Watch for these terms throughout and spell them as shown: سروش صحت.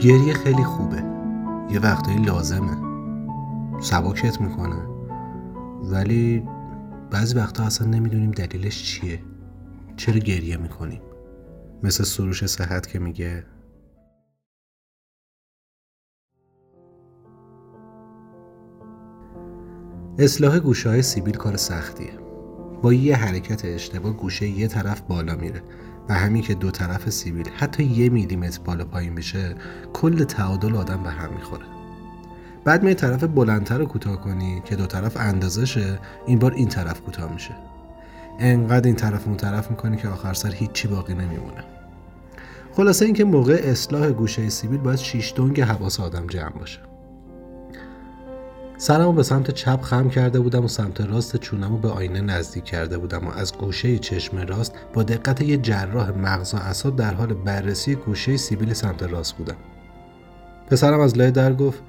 گریه خیلی خوبه، یه وقتایی لازمه، سبکت میکنه، ولی بعضی وقتا اصلا نمیدونیم دلیلش چیه، چرا گریه میکنیم، مثل سروش صحت که میگه اصلاح گوشه های سیبیل کار سختیه. با یه حرکت اشتباه گوشه یه طرف بالا میره و همین که دو طرف سیبیل حتی یه میلیمتر بالا پایین بشه کل تعادل آدم به هم میخوره. بعد می طرف بلندتر رو کوتاه کنی که دو طرف اندازشه، این بار این طرف کوتاه میشه. انقدر این طرف اون طرف میکنی که آخر سر هیچی باقی نمیمونه. خلاصه این که موقع اصلاح گوشه سیبیل باید شیش دنگ حواس آدم جمع باشه. سرمو به سمت چپ خم کرده بودم و سمت راست چونمو به آینه نزدیک کرده بودم و از گوشه چشم راست با دقت یه جراح مغز و اعصاب در حال بررسی گوشه سیبیل سمت راست بودم. پسرم از لای در گفت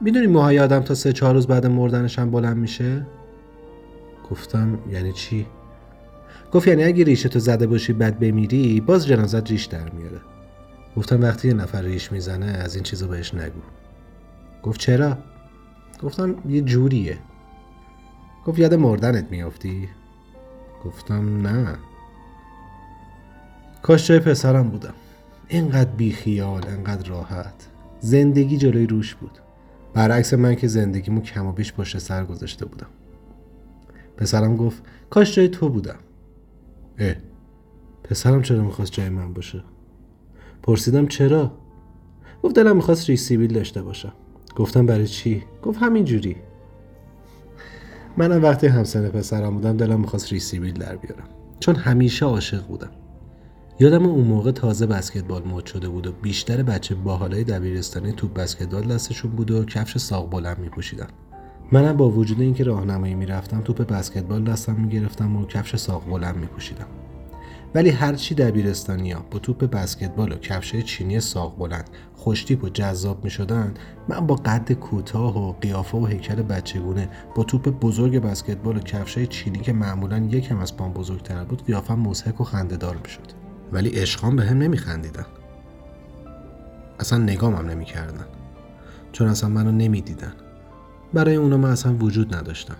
میدونی موهای آدم تا 3-4 روز بعد مردنش هم بلند میشه؟ گفتم یعنی چی؟ گفت یعنی اگه ریشه تو زده باشی بعد بمیری باز جنازت ریش در میاره. گفتم وقتی یه نفر ریش میزنه از این چیزا بهش نگو. گفت چرا؟ گفتم یه جوریه. گفت یاد مردنت میافتی؟ گفتم نه. کاش جای پسرم بودم، اینقدر بیخیال، اینقدر راحت، زندگی جلوی روش بود، برعکس من که زندگیمو کم و بیش پشت سر گذاشته بودم. پسرم گفت کاش جای تو بودم. پسرم چرا میخواست جای من باشه؟ پرسیدم چرا؟ گفت دلم میخواست ریش سیبیل داشته باشم. گفتم برای چی؟ گفت همین جوری. منم وقتی همسن پسرم بودم دلم می‌خواست ریش سیبیل در بیارم، چون همیشه عاشق بودم. یادم اون موقع تازه بسکتبال مد شده بود و بیشتر بچه باحالای دبیرستانی توپ بسکتبال دستشون بود و کفش ساق بلند می‌پوشیدن. منم با وجود اینکه راهنمایی می‌رفتم توپ بسکتبال دستم می‌گرفتم و کفش ساق بلند می‌پوشیدم. ولی هرچی دبیرستانیا با توپ بسکتبال و کفشای چینی ساق بلند خوشتیپ و جذاب می شدن، من با قد کوتاه و قیافه و هیکل بچگونه با توپ بزرگ بسکتبال و کفشای چینی که معمولاً یکم از پام بزرگتر بود قیافم مضحک و خنده‌دار می شد. ولی عشقام به هم نمی خندیدن، اصلا نگامم نمی کردن، چون اصلا منو نمی دیدن. برای اونا من اصلا وجود نداشتم.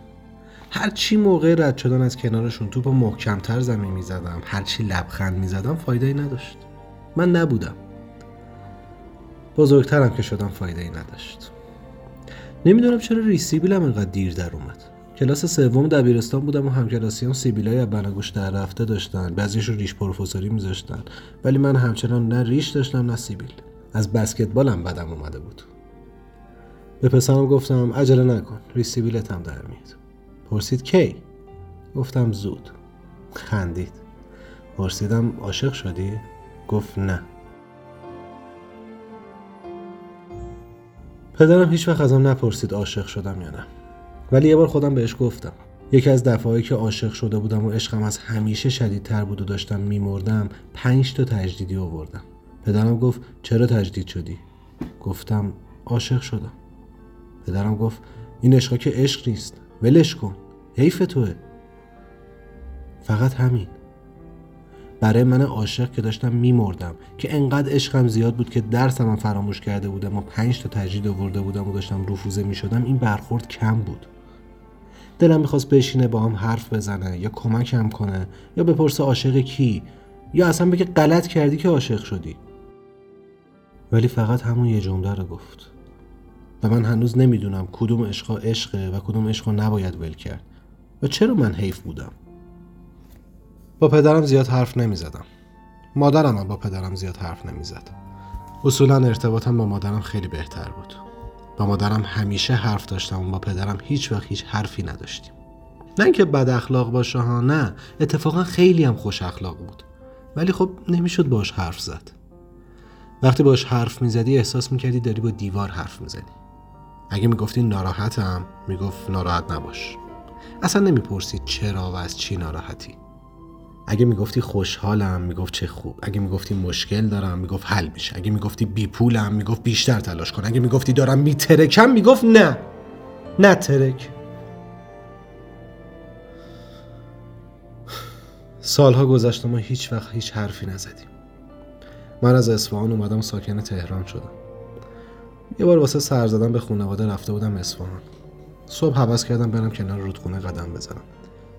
هرچی موقع رد شدن از کنارشون توپ محکمتر زمین میزدم، هرچی لبخند میزدم فایده‌ای نداشت. من نبودم. بزرگترم که شدم فایده‌ای نداشت. نمیدونم چرا ریش سیبیلم اینقدر دیر در اومد. کلاس سوم دبیرستان بودم و همکلاسیام سیبیلای بناگوش در رفته داشتن، بعضیشون ریش پروفسوری میذاشتن، ولی من همچنان نه ریش داشتم نه سیبیل. از بسکتبالم بدم اومده بود. به پسرم گفتم عجله نکن، ریش سیبیلت هم در میاد. پرسید کی؟ گفتم زود. خندید. پرسیدم عاشق شدی؟ گفت نه. پدرم هیچ وقت ازم نپرسید عاشق شدم یا نه، ولی یه بار خودم بهش گفتم. یکی از دفعهایی که عاشق شده بودم و عشقم از همیشه شدیدتر بود و داشتم میمردم 5 تا تجدیدی آوردم. پدرم گفت چرا تجدید شدی؟ گفتم عاشق شدم. پدرم گفت این عشقا که عشق نیست، ولش کن، حیف توه. فقط همین. برای من عاشق که داشتم میمردم که انقدر عشقم زیاد بود که درسم فراموش کرده بودم و 5 تا تجدید آورده بودم و داشتم رفوزه میشدم، این برخورد کم بود. دلم میخواست بشینه با هم حرف بزنه یا کمکم کنه یا بپرسه عاشق کی یا اصلا بگه غلط کردی که عاشق شدی، ولی فقط همون یه جمله رو گفت و من هنوز نمیدونم کدوم عشقا عشقه و کدوم عشقا نباید ول کرد و چرا من حیف بودم. با پدرم زیاد حرف نمیزدم. مادرم با پدرم زیاد حرف نمیزد. اصولا ارتباطم با مادرم خیلی بهتر بود. با مادرم همیشه حرف داشتم و با پدرم هیچ وقت هیچ حرفی نداشتیم. نه اینکه بد اخلاق باشه ها، نه، اتفاقا خیلی هم خوش اخلاق بود، ولی خب نمیشد باش حرف زد. وقتی باش حرف میزدی احساس میکردی داری با دیوار حرف میزنی. اگه میگفتی ناراحتم میگفت ناراحت نباش، اصلا نمیپرسید چرا و از چی ناراحتی. اگه میگفتی خوشحالم میگفت چه خوب، اگه میگفتی مشکل دارم میگفت حل میشه، اگه میگفتی بی پولم میگفت بیشتر تلاش کن، اگه میگفتی دارم میترکم میگفت نه ترک. سالها گذشت ما هیچ وقت هیچ حرفی نزدیم. من از اصفهان اومدم ساکن تهران شدم. یه بار واسه سر زدن به خانواده رفته بودم اصفهان. صبح هوس کردم برم کنار رودخونه قدم بزنم.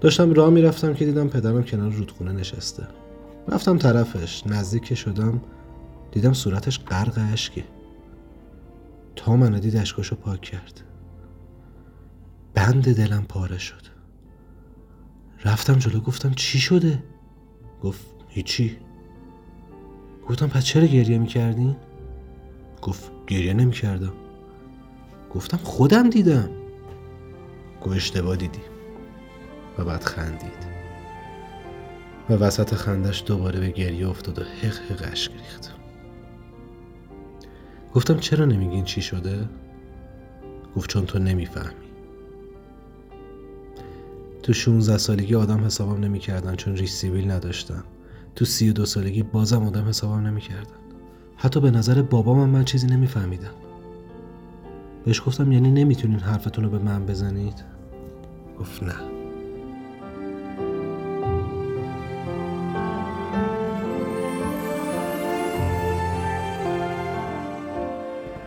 داشتم راه میرفتم که دیدم پدرم کنار رودخونه نشسته. رفتم طرفش، نزدیک شدم، دیدم صورتش غرق اشکه. تا منو دید اشکاشو پاک کرد. بند دلم پاره شد. رفتم جلو گفتم چی شده؟ گفت هیچی. گفتم پس چرا گریه میکردین؟ گفت گریه نمیکردم. گفتم خودم دیدم. گفت اشتباه دیدی. و بعد خندید و وسط خندش دوباره به گریه افتاد و حق اشک ریخت. گفتم چرا نمیگین چی شده؟ گفت چون تو نمیفهمی. تو 16 سالگی آدم حسابم نمی‌کردن چون ریش سیبیل نداشتم. تو 32 سالگی بازم آدم حسابم نمی‌کردن. حتی به نظر بابام من چیزی نمی‌فهمیدم. بهش گفتم یعنی نمی‌تونین حرفتون رو به من بزنید؟ گفت نه.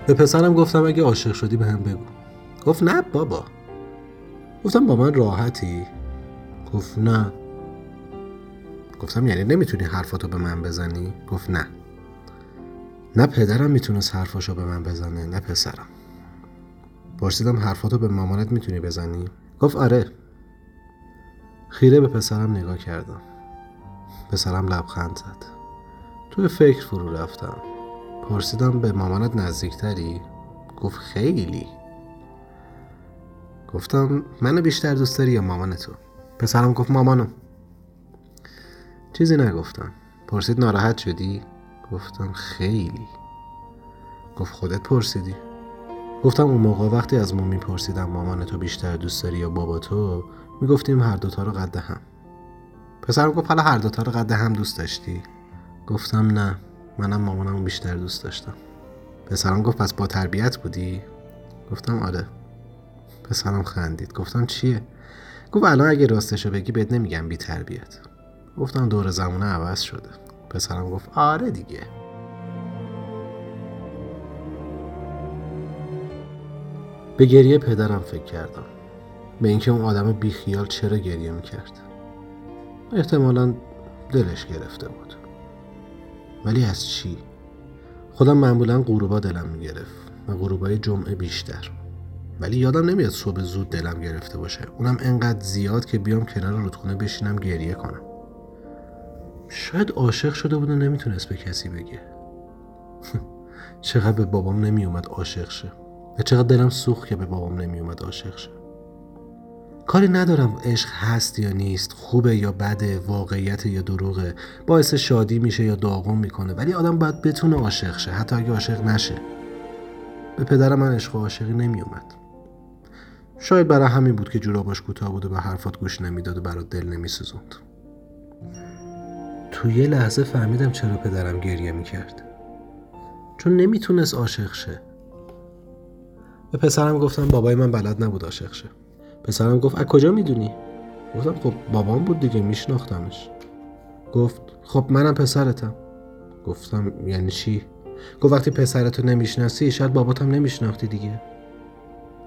به پسرم گفتم اگه عاشق شدی به هم بگو. گفت نه بابا. گفتم با من راحتی؟ گفت نه. گفتم یعنی نمیتونی حرفاتو به من بزنی؟ گفت نه. نه پدرم میتونست حرفاشو به من بزنه نه پسرم. پرسیدم حرفاتو به مامانت میتونی بزنی؟ گفت آره. خیره به پسرم نگاه کردم. پسرم لبخند زد. توی فکر فرو رفتم. پرسیدم به مامانت نزدیکتری؟ گفت خیلی. گفتم منو بیشتر دوست داری یا مامانتو؟ پسرم گفت مامانو. چیزی نگفتم. پرسید ناراحت شدی؟ گفتم خیلی. گفت خودت پرسیدی؟ گفتم اون موقع وقتی از ما میپرسیدم مامانتو بیشتر دوست داری یا باباتو، میگفتیم هر دوتا رو قد هم. پسرم گفت حالا هر دوتا رو قد هم دوست داشتی؟ گفتم نه، منم مامانمو بیشتر دوست داشتم. پسرم گفت پس با تربیت بودی؟ گفتم آره. پسرم خندید. گفتم چیه؟ گفت الان اگه راستشو بگی بهت نمیگم بی تربیت. گفتم دور زمونه عوض شده. پسرم گفت آره دیگه. به گریه پدرم فکر کردم. به اینکه اون آدم بی خیال چرا گریه میکرد. احتمالاً دلش گرفته بود. ولی از چی؟ خودم معمولاً غروبا دلم میگرفت و غروبای جمعه بیشتر. ولی یادم نمیاد صبح زود دلم گرفته باشه، اونم انقدر زیاد که بیام کنار رودخونه بشینم گریه کنم. شاید عاشق شده بود و نمیتونست به کسی بگه. چقدر به بابام نمیومد عاشق شه و چقدر دلم سوخت که به بابام نمیومد عاشق شه. کاری ندارم عشق هست یا نیست، خوبه یا بده، واقعیت یا دروغه، باعث شادی میشه یا داغون میکنه، ولی آدم باید بتونه عاشق شه حتی اگه عاشق نشه. به پدر من عشق و عاشقی نمیومد. شاید برای همین بود که جوراباش کوتاه بود و به حرفات گوش نمیداد و برات دل نمیسوزوند. تو یه لحظه فهمیدم چرا پدرم گریه میکرد. چون نمیتونست عاشق شه. به پسرم گفتم بابای من بلد نبود عاشق شه. پسرم گفت از کجا میدونی؟ گفتم خب بابام بود دیگه، میشناختمش. گفت خب منم پسرتم. گفتم یعنی چی؟ گفت وقتی پسرتو نمیشناسی شاید باباتم نمیشناختی دیگه.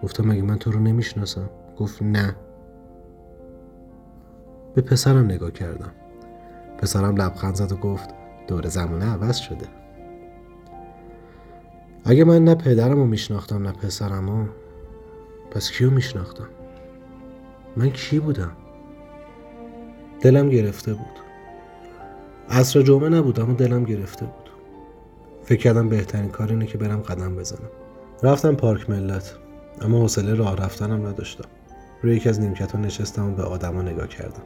گفتم مگه من تو رو نمیشناسم؟ گفت نه. به پسرم نگاه کردم. پسرم لبخند زد و گفت دور زمانه عوض شده. اگه من نه پدرمو میشناختم نه پسرمو، پس کیو میشناختم؟ من کی بودم؟ دلم گرفته بود. عصر جمعه نبودم و دلم گرفته بود. فکر کردم بهترین کار اینه که برم قدم بزنم. رفتم پارک ملت، اما حوصله راه رفتنم نداشتم. روی یکی از نیمکت‌ها نشستم و به آدم‌ها نگاه کردم.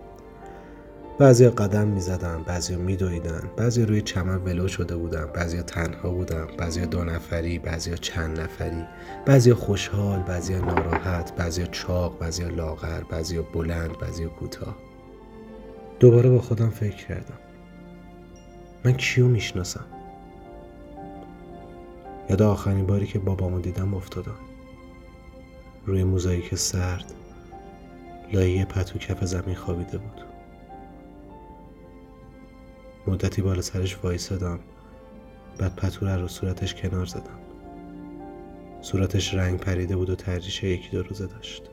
بعضیا قدم می‌زدن، بعضیا می‌دویدن، بعضیا روی چمن ولو شده بودن، بعضیا تنها بودن، بعضیا دو نفری، بعضیا چند نفری، بعضیا خوشحال، بعضیا ناراحت، بعضیا چاق، بعضیا لاغر، بعضیا بلند، بعضیا کوتاه. دوباره با خودم فکر کردم. من کیو می‌شناسم؟ یاد آخرین باری که بابامو دیدم افتادم. روی موزاییک سرد لایه پتو کف زمین خوابیده بود. مدتی بالا سرش وایسادم، بعد پتوره رو صورتش کنار زدم. صورتش رنگ پریده بود و ترجیش یکی دو روزه داشت.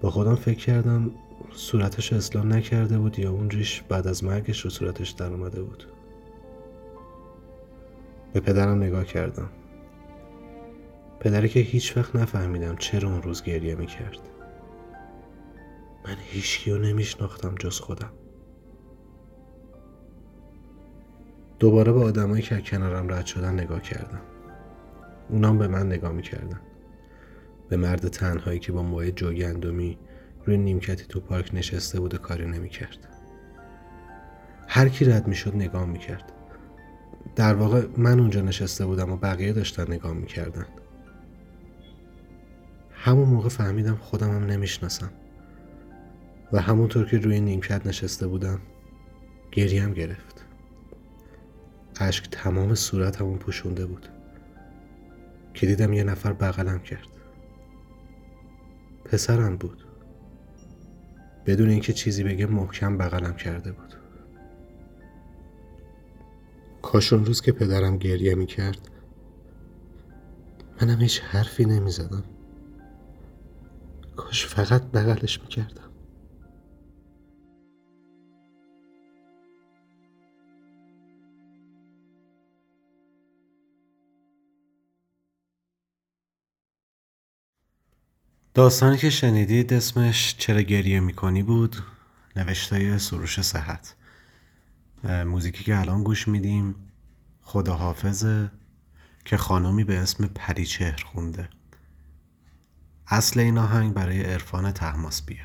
با خودم فکر کردم صورتش اسلام نکرده بود یا اون ریش بعد از مرگش رو صورتش در اومده بود. به پدرم نگاه کردم، پدری که هیچ وقت نفهمیدم چرا اون روز گریه میکرد. من هیچکی رو نمیشناختم جز خودم. دوباره به آدمایی که کنارم رد شدن نگاه کردم. اونام به من نگاه میکردن، به مرد تنهایی که با موهای جوگندمی روی نیمکتی تو پارک نشسته بود و کاری نمیکرد. هر کی رد میشد نگاه میکرد. در واقع من اونجا نشسته بودم و بقیه داشتن نگاه میکردن. همون موقع فهمیدم خودم هم نمیشناسم و همونطور که روی نیمکت نشسته بودم گریم گرفت. اشک تمام صورتمو پوشونده بود که دیدم یه نفر بغلم کرد. پسرم بود. بدون اینکه چیزی بگه محکم بغلم کرده بود. کاش اون روز که پدرم گریه میکرد منم هیچ حرفی نمیزدم. کاش فقط بغلش میکردم. داستانی که شنیدید اسمش چرا گریه میکنی بود، نوشته‌ی سروش صحت. موزیکی که الان گوش میدیم خداحافظه که خانمی به اسم پریچهر خونده. اصل این آهنگ برای عرفان طهماسبیه.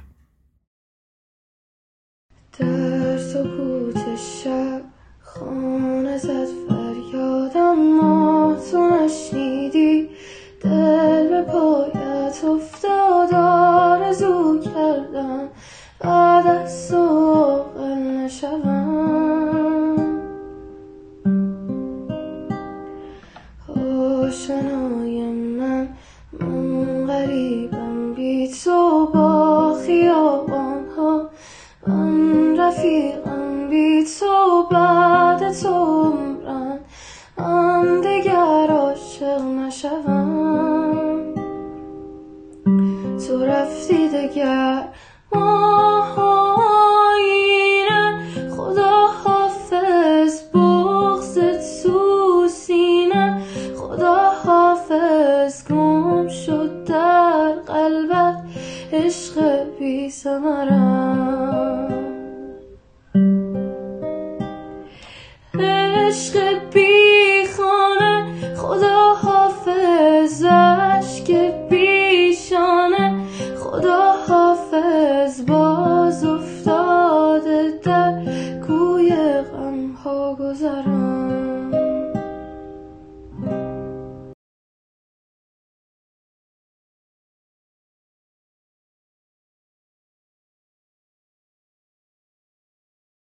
در سکوت شب خانه زد فریادم، ما تو نشنیدی. دل به پایت افتاد، آرزو کردم بعد از تو عاقل نشوم. آشنای من غریبم بی تو، با خیابان‌ها من رفیقم بی تو. بعد تو عمرن من دیگر عاشق نشوم. تو رفتی دیگر ماها اینن، خدا حافظ بغضت تو سینه. خدا حافظ گم شد در قلبت عشق بی ثمرم، عشق بی خانه. خدا حافظ